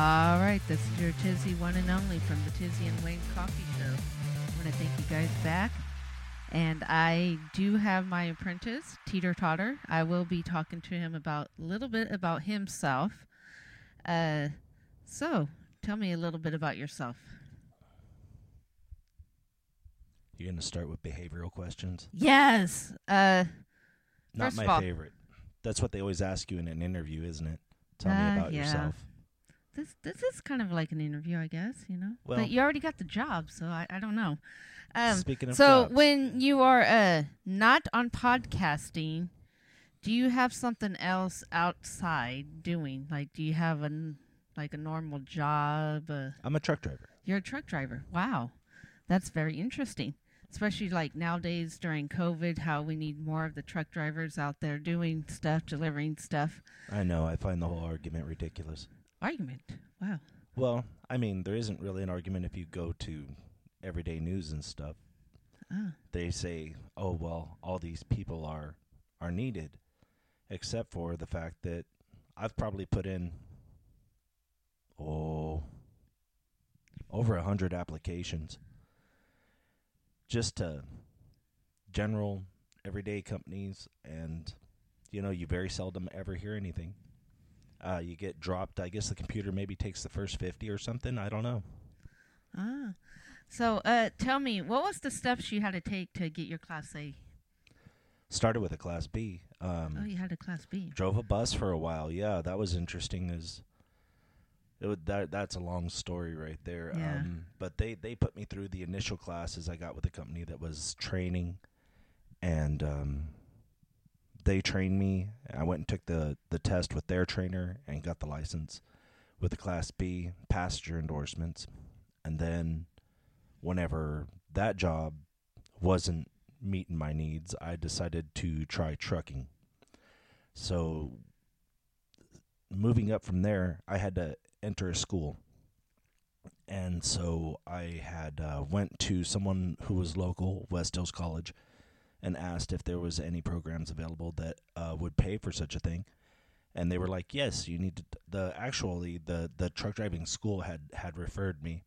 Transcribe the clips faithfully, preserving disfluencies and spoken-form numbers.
All right, this is your Tizzy, one and only, from the Tizzy and Wayne Coffee Show. I want to thank you guys back. And I do have my apprentice, Tea Totter. I will be talking to him about a little bit about himself. Uh, so, tell me a little bit about yourself. You're going to start with behavioral questions? Yes. Uh, Not my all, favorite. That's what they always ask you in an interview, isn't it? Tell uh, me about yeah. yourself. This this is kind of like an interview, I guess, you know. Well, but you already got the job, so I, I don't know. Um, Speaking of so jobs. When you are uh, not on podcasting, do you have something else outside doing? Like, do you have an like a normal job? Uh, I'm a truck driver. You're a truck driver. Wow, that's very interesting. Especially like nowadays during COVID, how we need more of the truck drivers out there doing stuff, delivering stuff. I know. I find the whole argument ridiculous. Argument? Wow. Well, I mean, there isn't really an argument if you go to everyday news and stuff. Ah. They say, oh, well, all these people are, are needed, except for the fact that I've probably put in, oh, over one hundred applications just to general everyday companies, and, you know, you very seldom ever hear anything. Uh, you get dropped. I guess the computer maybe takes the first fifty or something. I don't know. Ah. So uh, tell me, what was the steps you had to take to get your Class A? Started with a Class B. Um, oh, you had a Class B. Drove a bus for a while. Yeah, that was interesting. As it would, that That's a long story right there. Yeah. Um, but they, they put me through the initial classes I got with a company that was training. And... Um, They trained me. I went and took the, the test with their trainer and got the license with the Class B passenger endorsements. And then whenever that job wasn't meeting my needs, I decided to try trucking. So moving up from there, I had to enter a school. And so I had uh, went to someone who was local, West Hills College, and asked if there was any programs available that uh, would pay for such a thing. And they were like, yes, you need to... T- the Actually, the, the truck driving school had, had referred me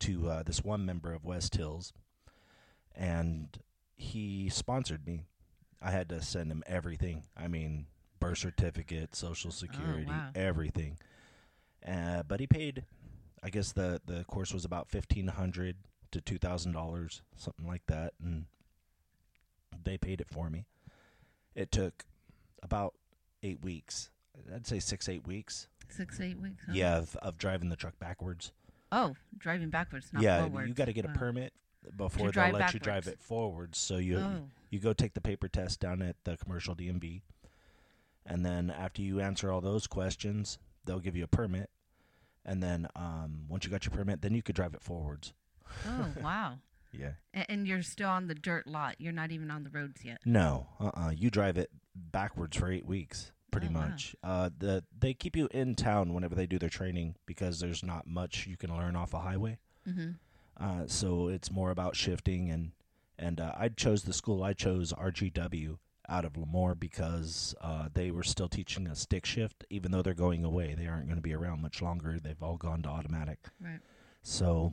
to uh, this one member of West Hills, and he sponsored me. I had to send him everything. I mean, birth certificate, social security, oh, wow. everything. Uh, but he paid... I guess the, the course was about fifteen hundred dollars to two thousand dollars, something like that, and... They paid it for me. It took about eight weeks. I'd say six, eight weeks. Six, eight weeks. Huh? Yeah, of, of driving the truck backwards. Oh, driving backwards, not yeah, forwards. Yeah, you got to get a permit before they'll let backwards. you drive it forwards. So you oh. you go take the paper test down at the commercial D M V, and then after you answer all those questions, they'll give you a permit. And then um, once you got your permit, then you could drive it forwards. Oh, wow. Yeah. And you're still on the dirt lot. You're not even on the roads yet. No. Uh-uh. You drive it backwards for eight weeks, pretty oh, much. Wow. Uh, the They keep you in town whenever they do their training because there's not much you can learn off a highway. Mm-hmm. Uh, so it's more about shifting. And, and uh, I chose the school. I chose R G W out of Lemoore because uh, they were still teaching a stick shift, even though they're going away. They aren't going to be around much longer. They've all gone to automatic. Right. So...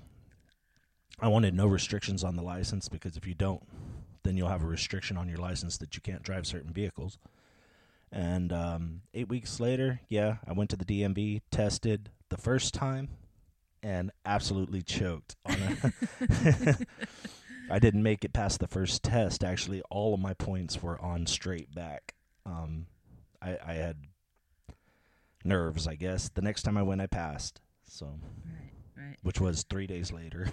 I wanted no restrictions on the license because if you don't, then you'll have a restriction on your license that you can't drive certain vehicles. And um, eight weeks later, yeah, I went to the D M V, tested the first time, and absolutely choked. On a I didn't make it past the first test. Actually, all of my points were on straight back. Um, I, I had nerves, I guess. The next time I went, I passed. So, right, right. Which was three days later.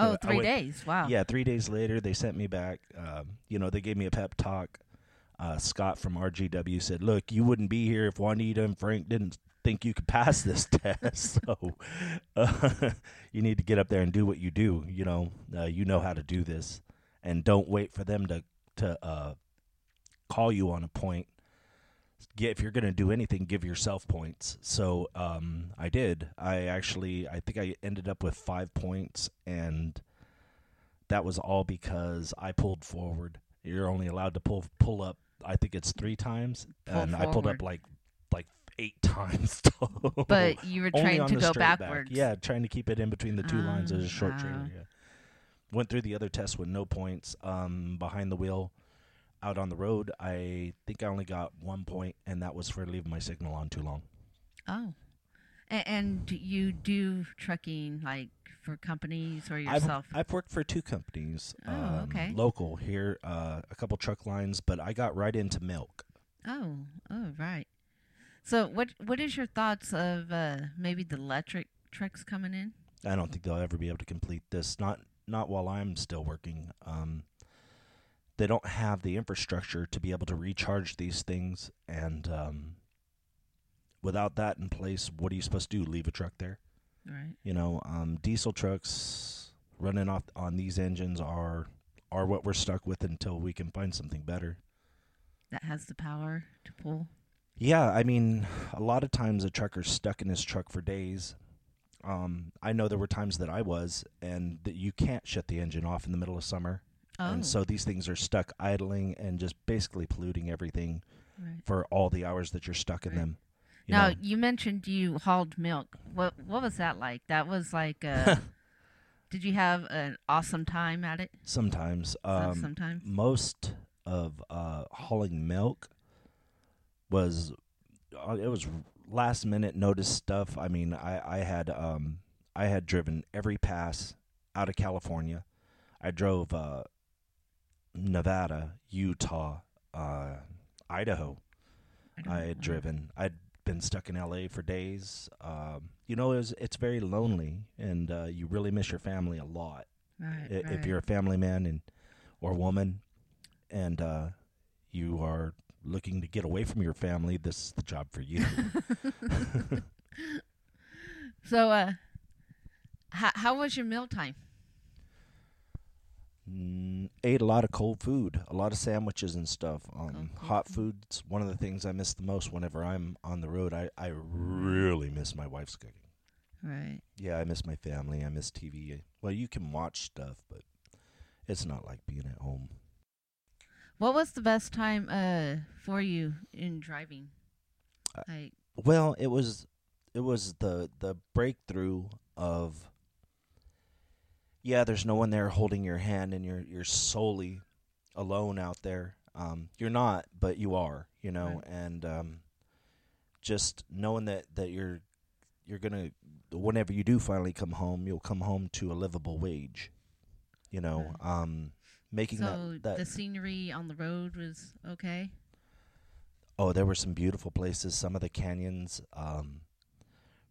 oh, three went, days. Wow. Yeah, three days later, they sent me back. Um, you know, they gave me a pep talk. Uh, Scott from R G W said, look, you wouldn't be here if Juanita and Frank didn't think you could pass this test. So uh, you need to get up there and do what you do. You know, uh, you know how to do this. And don't wait for them to, to uh, call you on a point. Yeah, if you're going to do anything, give yourself points. So um, I did. I actually, I think I ended up with five points, and that was all because I pulled forward. You're only allowed to pull pull up, I think it's three times, pull and forward. I pulled up like like eight times total. But you were trying to go backwards. Back. Yeah, trying to keep it in between the two um, lines as a short wow. trailer. Yeah. Went through the other tests with no points. Um, behind the wheel, out on the road, I think I only got one point, and that was for leaving my signal on too long. Oh. A- and you do trucking, like, for companies or yourself? I've, I've worked for two companies. Oh, um, okay. Local here, uh, a couple truck lines, but I got right into milk. Oh, oh, right. So what what is your thoughts of uh, maybe the electric trucks coming in? I don't think they'll ever be able to complete this. Not not while I'm still working. Um, they don't have the infrastructure to be able to recharge these things. And um, without that in place, what are you supposed to do? Leave a truck there? Right. You know, um, diesel trucks running off on these engines are are what we're stuck with until we can find something better. That has the power to pull? Yeah, I mean, a lot of times a trucker's stuck in his truck for days. Um, I know there were times that I was, and that you can't shut the engine off in the middle of summer. Oh. And so these things are stuck idling and just basically polluting everything right. for all the hours that you're stuck right. in them. You now, know? You mentioned you hauled milk. What What was that like? That was like a... did you have an awesome time at it? Sometimes. Um, Sometimes. Most of uh, hauling milk... was uh, it was last minute notice stuff. I mean, I, I had um I had driven every pass out of California. I drove uh, Nevada, Utah, uh, Idaho. I, I had know. driven. I'd been stuck in L A for days. Um, you know, it was, it's very lonely, and uh, you really miss your family a lot right, I, right. if you're a family man and or woman, and uh, you are. Looking to get away from your family, this is the job for you. So, uh, h- how was your mealtime? Mm, ate a lot of cold food, a lot of sandwiches and stuff. Um, oh, hot food. Food's one of the things I miss the most whenever I'm on the road. I, I really miss my wife's cooking. Right. Yeah, I miss my family. I miss T V. Well, you can watch stuff, but it's not like being at home. What was the best time uh, for you in driving? Like uh, well, it was it was the the breakthrough of yeah. There's no one there holding your hand, and you're you're solely alone out there. Um, you're not, but you are, you know. Right. And um, just knowing that, that you're you're gonna whenever you do finally come home, you'll come home to a livable wage, you know. Right. Um, Making so that, that the scenery on the road was okay? Oh, there were some beautiful places. Some of the canyons um,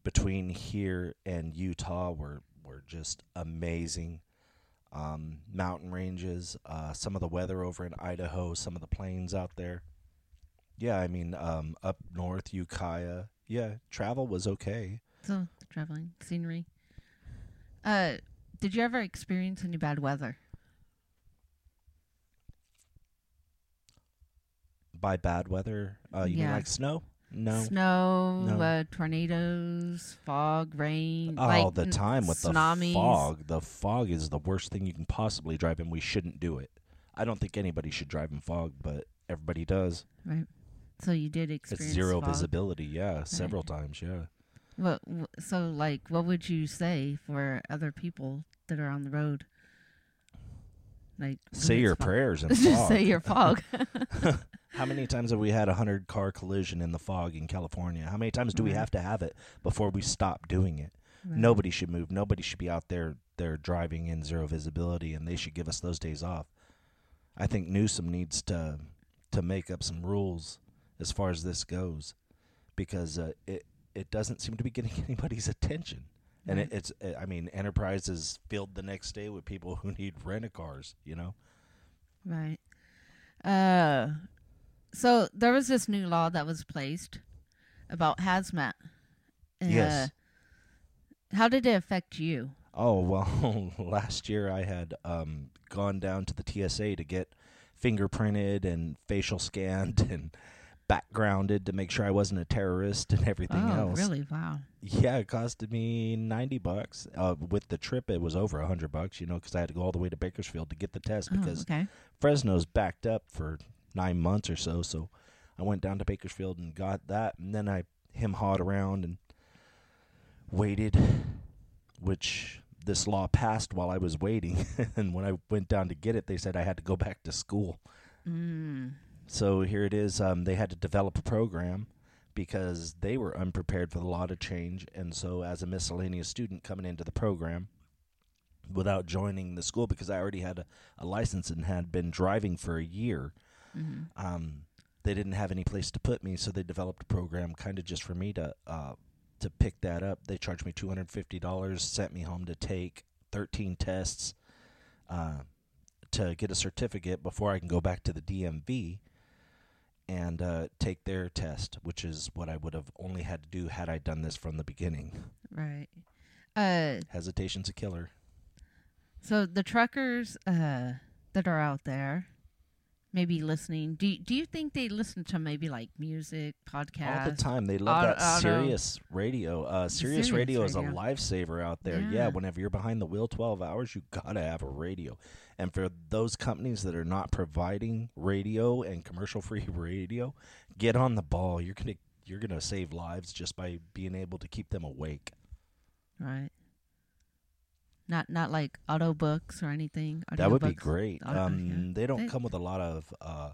between here and Utah were, were just amazing. Um, mountain ranges, uh, some of the weather over in Idaho, some of the plains out there. Yeah, I mean, um, up north, Ukiah. Yeah, travel was okay. So, traveling, scenery. Uh, did you ever experience any bad weather? By bad weather, uh, you yeah. mean like snow? No, snow, no. Uh, tornadoes, fog, rain. Oh, like the time with tsunamis. The fog. The fog is the worst thing you can possibly drive in. We shouldn't do it. I don't think anybody should drive in fog, but everybody does. Right. So you did experience it's zero fog. Visibility. Yeah, right. Several times. Yeah. Well, w- so like, what would you say for other people that are on the road? Like, say your fog? Prayers and fog. Say your fog. How many times have we had a one hundred car collision in the fog in California? How many times do right. we have to have it before we stop doing it? Right. Nobody should move. Nobody should be out there there driving in zero visibility, and they should give us those days off. I think Newsom needs to to make up some rules as far as this goes, because uh, it it doesn't seem to be getting anybody's attention. And right. it, it's uh, I mean, Enterprise is filled the next day with people who need rent-a-cars, you know? Right. Uh... So there was this new law that was placed about hazmat. Uh, yes. How did it affect you? Oh, well, last year I had um, gone down to the T S A to get fingerprinted and facial scanned and backgrounded to make sure I wasn't a terrorist and everything oh, else. Oh, really? Wow. Yeah, it costed me ninety bucks. Uh, with the trip, it was over one hundred bucks, you know, because I had to go all the way to Bakersfield to get the test oh, because okay. Fresno's backed up for... nine months or so, so I went down to Bakersfield and got that, and then I him hawed around and waited, which this law passed while I was waiting. And when I went down to get it, they said I had to go back to school. Mm. So here it is. Um, they had to develop a program because they were unprepared for the law to change. And so as a miscellaneous student coming into the program without joining the school, because I already had a, a license and had been driving for a year, mm-hmm. um, they didn't have any place to put me. So they developed a program kind of just for me to uh, to pick that up. They charged me two hundred fifty dollars, sent me home to take thirteen tests uh, to get a certificate before I can go back to the D M V and uh, take their test, which is what I would have only had to do had I done this from the beginning. Right. Uh, Hesitation's a killer. So the truckers uh, that are out there, maybe listening, do do you think they listen to maybe like music, podcasts? All the time. They love auto, that Sirius radio. Uh, Sirius, Sirius radio, radio is a lifesaver out there. Yeah. yeah, whenever you're behind the wheel twelve hours, you got to have a radio. And for those companies that are not providing radio and commercial-free radio, get on the ball. You're going to you're going to save lives just by being able to keep them awake. Right. Not not like auto books or anything. Audio that would books. Be great. Audio, um, yeah. They don't they, come with a lot of. Uh,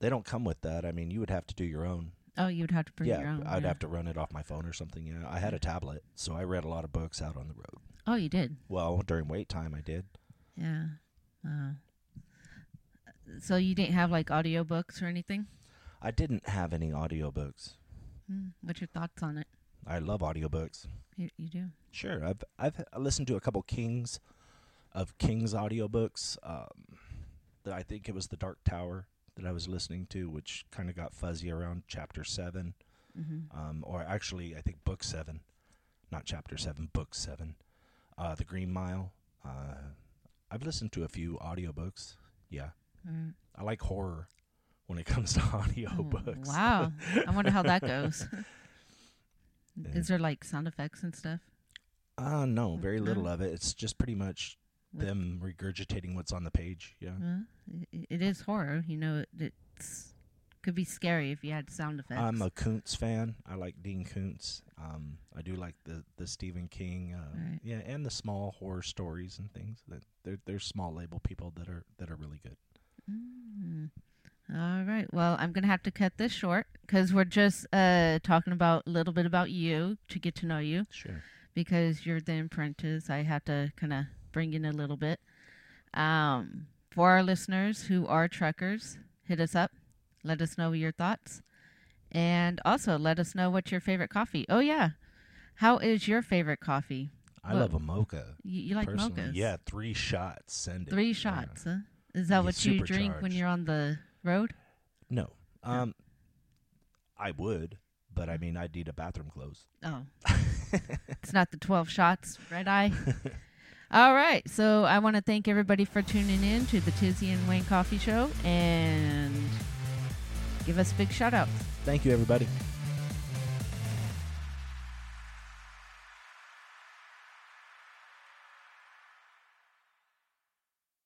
they don't come with that. I mean, you would have to do your own. Oh, you would have to bring yeah, your own. I'd yeah. have to run it off my phone or something. Yeah, I had a tablet, so I read a lot of books out on the road. Oh, you did? Well, during wait time, I did. Yeah. Uh, so you didn't have like audio books or anything? I didn't have any audio books. Mm, what's your thoughts on it? I love audiobooks. You, you do? Sure. I've I've listened to a couple Kings of King's audiobooks. Um, that I think it was The Dark Tower that I was listening to, which kind of got fuzzy around chapter seven, mm-hmm. um, or actually I think book seven, not chapter seven, book seven. Uh, The Green Mile. Uh, I've listened to a few audiobooks. Yeah, mm. I like horror when it comes to audiobooks. Oh, wow, I wonder how that goes. Yeah. Is there like sound effects and stuff? Uh, no, very little of it. It's just pretty much them regurgitating what's on the page. Yeah, uh, it, it is horror. You know, it it's, could be scary if you had sound effects. I'm a Koontz fan. I like Dean Koontz. Um, I do like the, the Stephen King. Uh, right. Yeah, and the small horror stories and things. That they're they're small label people that are that are really good. Mm. All right. Well, I'm going to have to cut this short because we're just uh, talking about a little bit about you to get to know you. Sure. Because you're the apprentice, I have to kind of bring in a little bit. Um, for our listeners who are truckers, hit us up. Let us know your thoughts. And also let us know what's your favorite coffee. Oh, yeah. How is your favorite coffee? I well, love a mocha. You, you like personally. Mochas? Yeah, three shots. Send it. Three shots, yeah. huh? Is that you what you drink when you're on the... road? No. Um, no. I would, but I mean, I'd need a bathroom close. Oh. It's not the twelve shots, red eye. All right. So I want to thank everybody for tuning in to the Tizzy and Wayne Coffee Show and give us a big shout out. Thank you, everybody.